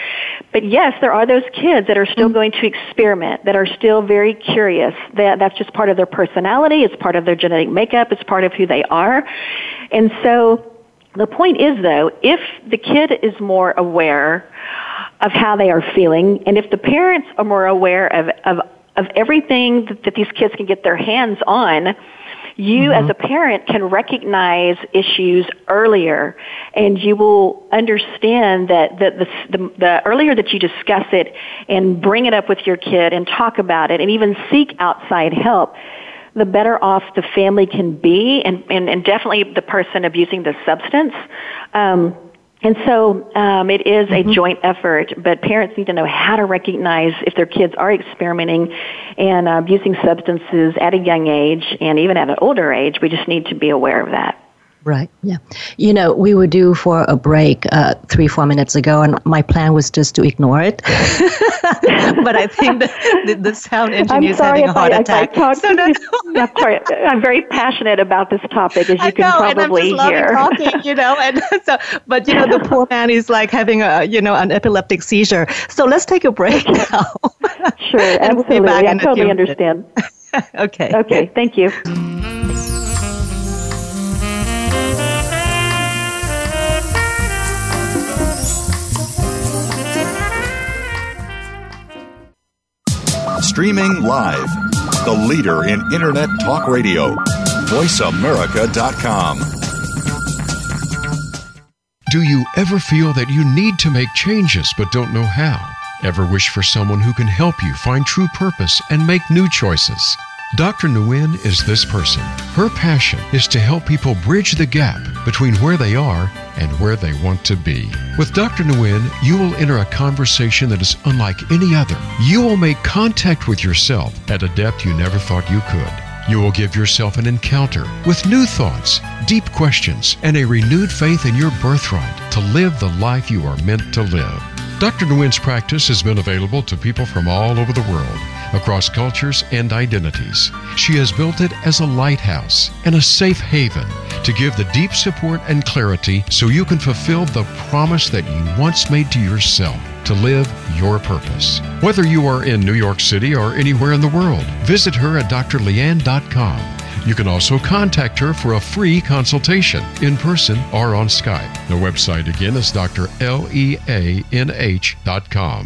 But yes, there are those kids that are still mm-hmm. going to experiment, that are still very curious. That that's just part of their personality. It's part of their genetic makeup. It's part of who they are. And so the point is, though, if the kid is more aware of how they are feeling, and if the parents are more aware of of, of everything that, that these kids can get their hands on, you mm-hmm. as a parent can recognize issues earlier, and you will understand that the, the, the, the earlier that you discuss it and bring it up with your kid and talk about it and even seek outside help, the better off the family can be, and, and, and definitely the person abusing the substance. Um, And so um, it is a mm-hmm. joint effort, but parents need to know how to recognize if their kids are experimenting and uh, abusing substances at a young age and even at an older age. We just need to be aware of that. Right. Yeah. You know, we were due for a break uh, three, four minutes ago, and my plan was just to ignore it. But I think the, the, the sound engineer is having a heart I, attack. I, I so no, no. I'm sorry. I'm very passionate about this topic, as you I can know, probably and I'm just hear. Loving talking, you know, and so, but you know, the poor man is like having a, you know, an epileptic seizure. So let's take a break now. Sure. And absolutely. We'll be back I in totally a few understand. Okay. Okay. Yeah. Thank you. Streaming live, the leader in Internet Talk Radio, voice america dot com. Do you ever feel that you need to make changes but don't know how? Ever wish for someone who can help you find true purpose and make new choices? Doctor Nguyen is this person. Her passion is to help people bridge the gap between where they are and where they want to be. With Doctor Nguyen, you will enter a conversation that is unlike any other. You will make contact with yourself at a depth you never thought you could. You will give yourself an encounter with new thoughts, deep questions, and a renewed faith in your birthright to live the life you are meant to live. Doctor Nguyen's practice has been available to people from all over the world, across cultures and identities. She has built it as a lighthouse and a safe haven to give the deep support and clarity so you can fulfill the promise that you once made to yourself to live your purpose. Whether you are in New York City or anywhere in the world, visit her at d r lianne dot com. You can also contact her for a free consultation in person or on Skype. The website again is d r lianne dot com.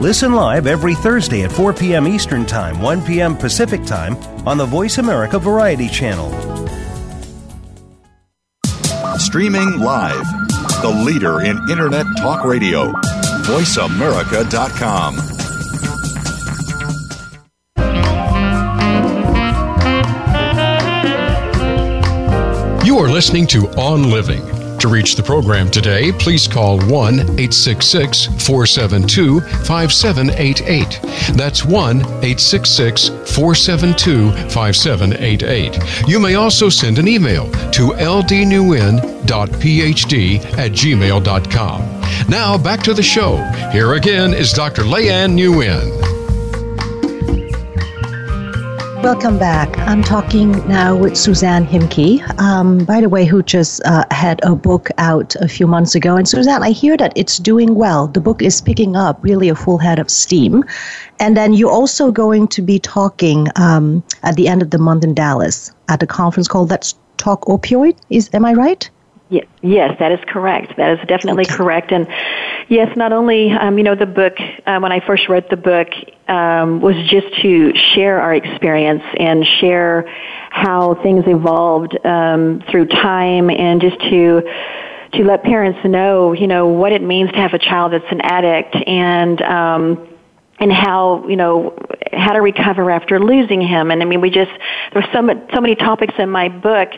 Listen live every Thursday at four p.m. Eastern Time, one p.m. Pacific Time on the Voice America Variety Channel. Streaming live, the leader in Internet Talk Radio, voice america dot com. You are listening to On Living. To reach the program today, please call one eight six six, four seven two, five seven eight eight. That's one eight six six, four seven two, five seven eight eight. You may also send an email to l d nguyen dot p h d at gmail dot com. Now back to the show. Here again is Doctor Lianne Nguyen. Welcome back. I'm talking now with Suzanne Hemke, um, by the way, who just uh, had a book out a few months ago. And Suzanne, I hear that it's doing well. The book is picking up really a full head of steam. And then you're also going to be talking um, at the end of the month in Dallas at a conference called Let's Talk Opioid. Is, am I right? Yes, that is correct. That is definitely okay. correct. And yes, not only, um, you know, the book, uh, when I first wrote the book, um, was just to share our experience and share how things evolved um, through time, and just to to let parents know, you know, what it means to have a child that's an addict, and um, and how, you know, how to recover after losing him. And I mean, we just, there's so much, so many topics in my book,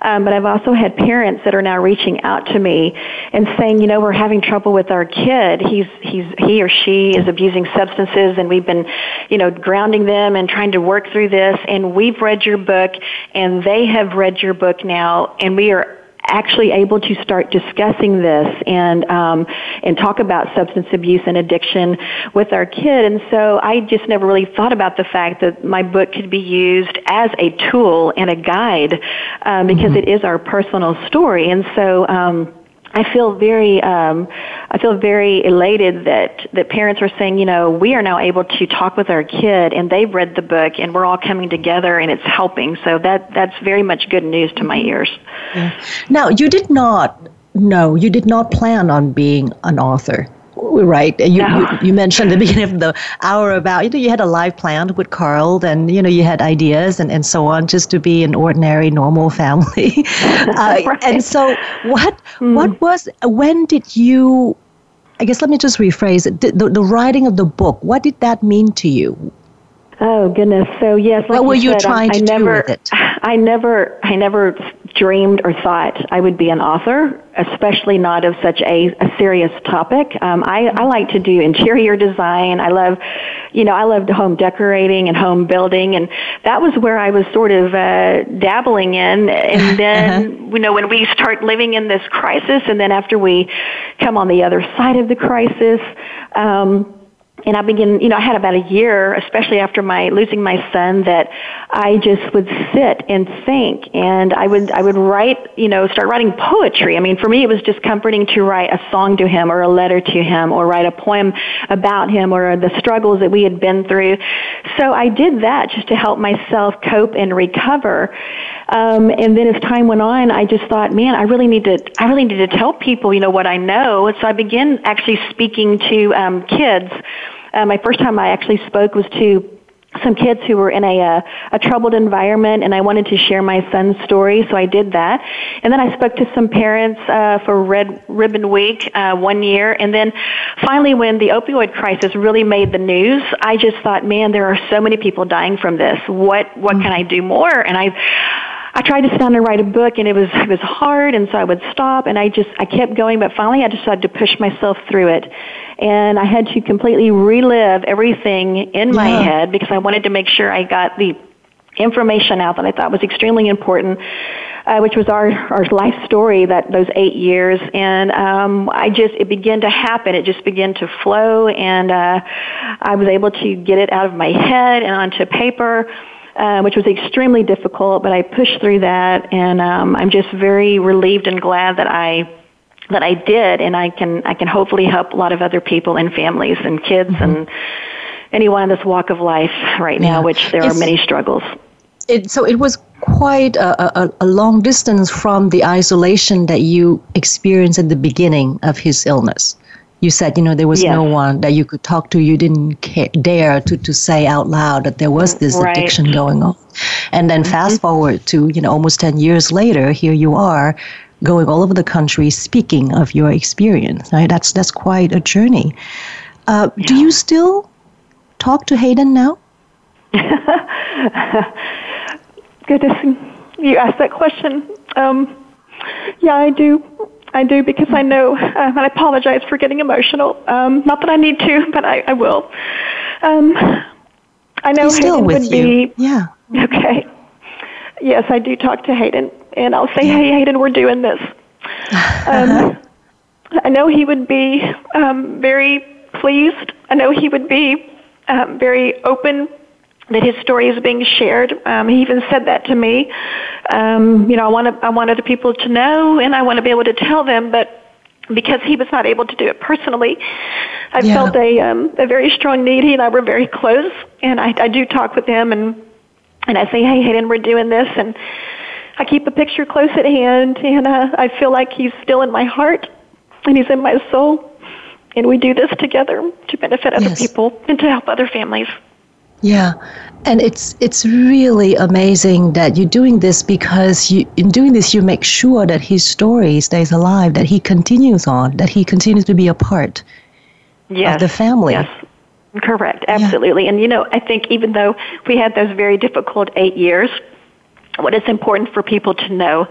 um, but I've also had parents that are now reaching out to me and saying, you know, we're having trouble with our kid. He's, he's, he or she is abusing substances, and we've been, you know, grounding them and trying to work through this. And we've read your book, and they have read your book now, and we are actually able to start discussing this and um, and talk about substance abuse and addiction with our kid. And so I just never really thought about the fact that my book could be used as a tool and a guide, um, because mm-hmm. it is our personal story. And so um, I feel very um, I feel very elated that, that parents are saying, you know, we are now able to talk with our kid, and they've read the book, and we're all coming together, and it's helping. So that that's very much good news to my ears. Yeah. Now, you did not know, you did not plan on being an author, right? You, no. you you mentioned at the beginning of the hour about, you know, you had a life planned with Carl, and, you know, you had ideas and, and so on, just to be an ordinary, normal family. uh, right. And so what mm. what was, when did you, I guess let me just rephrase it, the, the, the writing of the book, what did that mean to you? Oh, goodness. So, yes. Like what were you, you said, trying I, I to never, do with it? I never, I never dreamed or thought I would be an author, especially not of such a, a serious topic. Um, I, I like to do interior design. I love, you know, I loved home decorating and home building, and that was where I was sort of uh, dabbling in. And then, uh-huh. you know, when we start living in this crisis, and then after we come on the other side of the crisis, um, and I began, you know, I had about a year, especially after my losing my son, that I just would sit and think, and I would, I would write, you know, start writing poetry. I mean, for me, it was just comforting to write a song to him, or a letter to him, or write a poem about him, or the struggles that we had been through. So I did that just to help myself cope and recover. Um, and then as time went on, I just thought, man, I really need to, I really need to tell people, you know, what I know. And so I began actually speaking to um, kids. Uh, my first time I actually spoke was to some kids who were in a, uh, a troubled environment, and I wanted to share my son's story, so I did that. And then I spoke to some parents uh, for Red Ribbon Week uh, one year. And then finally, when the opioid crisis really made the news, I just thought, man, there are so many people dying from this. What what can I do more? And I... I tried to sit down and write a book, and it was it was hard, and so I would stop, and I just I kept going, but finally I decided to push myself through it, and I had to completely relive everything in my yeah. head, because I wanted to make sure I got the information out that I thought was extremely important. uh, which was our, our life story, that those eight years. And um, I just, it began to happen. It just began to flow, and uh, I was able to get it out of my head and onto paper, uh, which was extremely difficult, but I pushed through that, and um, I'm just very relieved and glad that I that I did, and I can I can hopefully help a lot of other people and families and kids mm-hmm. and anyone in this walk of life right now, yeah. which there it's, are many struggles. It, so it was quite a, a, a long distance from the isolation that you experienced at the beginning of his illness. You said, you know, there was yes. no one that you could talk to. You didn't care, dare to, to say out loud that there was this right. addiction going on. And then mm-hmm. fast forward to, you know, almost ten years later, here you are, going all over the country speaking of your experience, right? That's that's quite a journey. Uh, yeah. Do you still talk to Hayden now? Goodness, you asked that question. Um, yeah, I do. I do, because I know, uh, and I apologize for getting emotional. Um, not that I need to, but I, I will. Um, I know He's Hayden still with would you. Be... Yeah. Okay. Yes, I do talk to Hayden. And I'll say, hey, Hayden, we're doing this. Um, I know he would be um, very pleased. I know he would be um, very open that his story is being shared. Um, he even said that to me. Um, you know, I wanted, I wanted the people to know, and I want to be able to tell them, but because he was not able to do it personally, I yeah. felt a, um, a very strong need. He and I were very close, and I, I do talk with him, and, and I say, hey, Hayden, we're doing this, and I keep a picture close at hand, and uh, I feel like he's still in my heart, and he's in my soul, and we do this together to benefit other yes. people and to help other families. Yeah, and it's it's really amazing that you're doing this, because you, in doing this you make sure that his story stays alive, that he continues on, that he continues to be a part yes. of the family. Yes, correct, absolutely. Yeah. And, you know, I think even though we had those very difficult eight years, what is important for people to know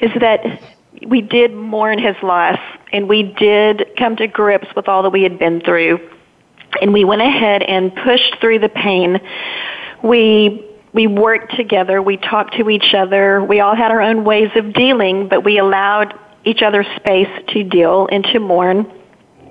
is that we did mourn his loss, and we did come to grips with all that we had been through, and we went ahead and pushed through the pain. We we worked together. We talked to each other. We all had our own ways of dealing, but we allowed each other space to deal and to mourn.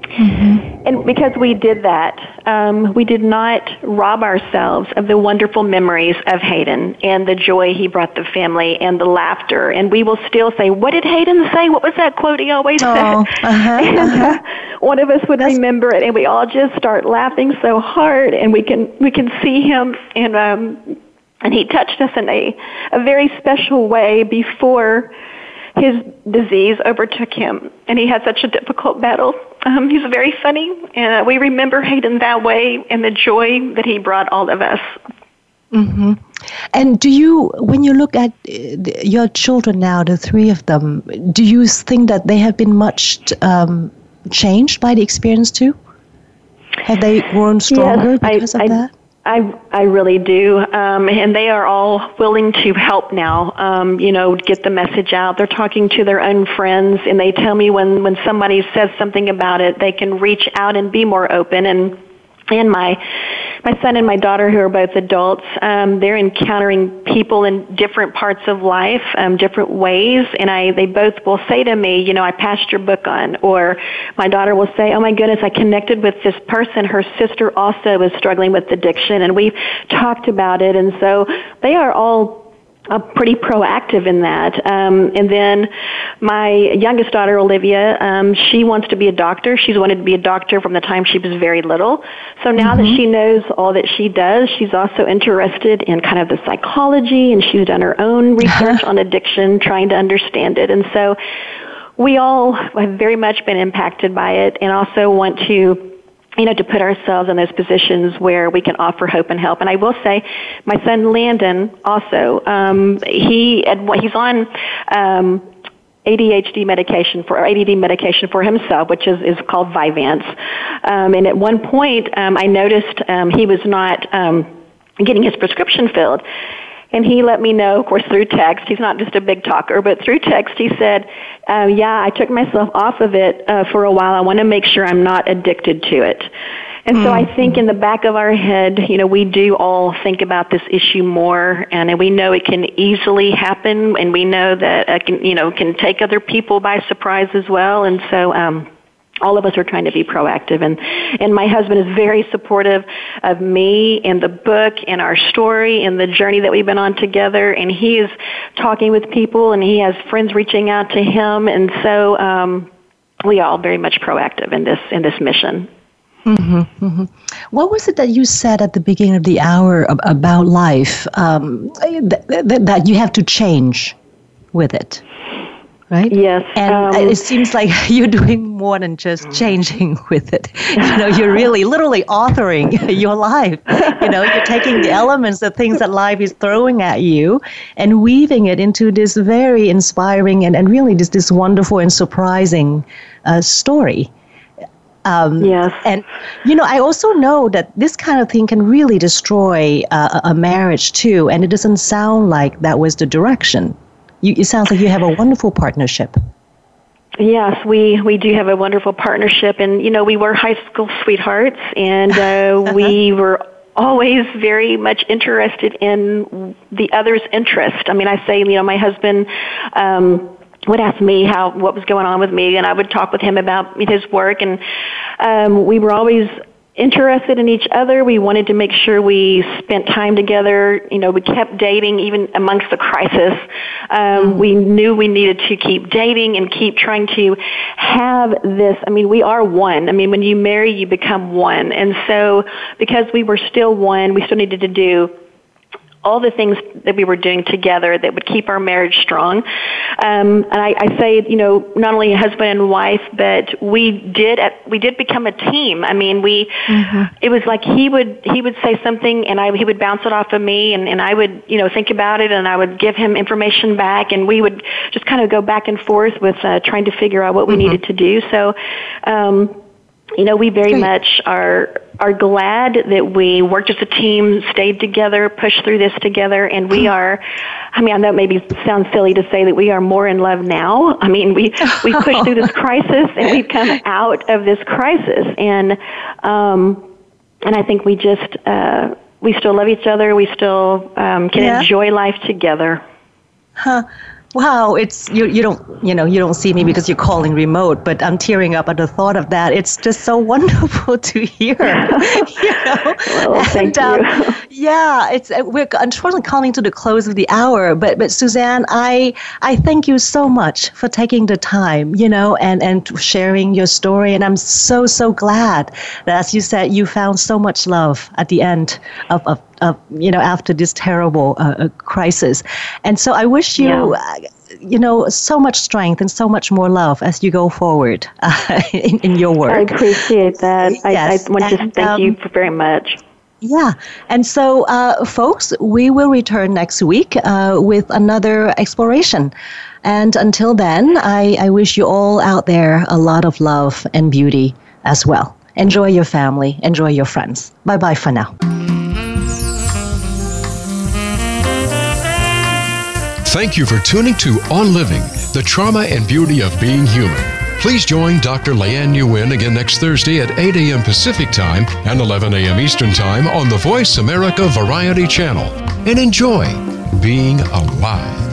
Mm-hmm. And because we did that, um, we did not rob ourselves of the wonderful memories of Hayden and the joy he brought the family and the laughter. And we will still say, what did Hayden say? What was that quote he always oh, said? Uh-huh, and, uh-huh. Uh, one of us would That's... remember it, and we all just start laughing so hard, and we can we can see him, and um, and he touched us in a, a very special way before his disease overtook him, and he had such a difficult battle. Um, he's very funny, and uh, we remember Hayden that way, and the joy that he brought all of us. Mm-hmm. And do you, when you look at your children now, the three of them, do you think that they have been much um, changed by the experience too? Have they grown stronger yes, because I, of I, that? I, I really do, um, and they are all willing to help now, um, you know, get the message out. They're talking to their own friends, and they tell me when, when somebody says something about it, they can reach out and be more open. And and my my son and my daughter, who are both adults, um, they're encountering people in different parts of life, um, different ways, and I they both will say to me, you know, I passed your book on, or my daughter will say, oh my goodness, I connected with this person, her sister also is struggling with addiction, and we've talked about it, and so they are all Uh, pretty proactive in that. Um, and then my youngest daughter, Olivia, um, she wants to be a doctor. She's wanted to be a doctor from the time she was very little. So now mm-hmm. that she knows all that she does, she's also interested in kind of the psychology, and she's done her own research on addiction, trying to understand it. And so we all have very much been impacted by it, and also want to you know, to put ourselves in those positions where we can offer hope and help. And I will say, my son Landon also, um, he he's on um, A D H D medication for or A D D medication for himself, which is, is called Vyvanse. Um, and at one point, um, I noticed um, he was not um, getting his prescription filled. And he let me know, of course, through text. He's not just a big talker, but through text he said, uh, yeah, I took myself off of it uh, for a while. I want to make sure I'm not addicted to it. And so I think in the back of our head, you know, we do all think about this issue more, and we know it can easily happen, and we know that it can, you know, can take other people by surprise as well. And so, um, all of us are trying to be proactive, and, and my husband is very supportive of me and the book and our story and the journey that we've been on together, and he is talking with people, and he has friends reaching out to him, and so um, we are all very much proactive in this in this mission. Mm-hmm, mm-hmm. What was it that you said at the beginning of the hour about life um, th- th- that you have to change with it? Right? Yes. And um, it seems like you're doing more than just changing with it. You know, you're really literally authoring your life. You know, you're taking the elements, the things that life is throwing at you, and weaving it into this very inspiring and, and really just this wonderful and surprising uh, story. Um, yes. And, you know, I also know that this kind of thing can really destroy uh, a marriage too, and it doesn't sound like that was the direction. You, it sounds like you have a wonderful partnership. Yes, we, we do have a wonderful partnership. And, you know, we were high school sweethearts, and uh, uh-huh. we were always very much interested in the other's interest. I mean, I say, you know, my husband um, would ask me how what was going on with me, and I would talk with him about his work. And um, we were always interested in each other. We wanted to make sure we spent time together. You know, we kept dating even amongst the crisis. Um, mm-hmm. We knew we needed to keep dating and keep trying to have this. I mean, we are one. I mean, when you marry, you become one. And so because we were still one, we still needed to do all the things that we were doing together that would keep our marriage strong. Um, and I, I say, you know, not only husband and wife, but we did we did become a team. I mean, we mm-hmm. it was like he would he would say something, and I he would bounce it off of me, and, and I would, you know, think about it, and I would give him information back, and we would just kind of go back and forth with uh, trying to figure out what we mm-hmm. needed to do. So, um, you know, we very Great. much are... are glad that we worked as a team, stayed together, pushed through this together, and we are, I mean, I know it maybe sounds silly to say that we are more in love now. I mean, we, we pushed through this crisis, and we've come out of this crisis, and um, and I think we just, uh, we still love each other, we still um, can yeah. enjoy life together. Huh. Wow, it's you. You don't, you know, you don't see me because you're calling remote, but I'm tearing up at the thought of that. It's just so wonderful to hear. You know, well, thank and, um, you. Yeah, it's we're unfortunately coming to the close of the hour, but but Suzanne, I I thank you so much for taking the time, you know, and and sharing your story, and I'm so so glad that, as you said, you found so much love at the end of of. Uh, you know, after this terrible uh, crisis. And so I wish you, yeah. uh, you know, so much strength and so much more love as you go forward uh, in, in your work. I appreciate that. Yes. I, I want and, to thank um, you very much. Yeah. And so, uh, folks, we will return next week uh, with another exploration. And until then, I, I wish you all out there a lot of love and beauty as well. Enjoy your family. Enjoy your friends. Bye-bye for now. Thank you for tuning to On Living, the trauma and beauty of being human. Please join Doctor Lianne Nguyen again next Thursday at eight a.m. Pacific Time and eleven a.m. Eastern Time on the Voice America Variety Channel. And enjoy being alive.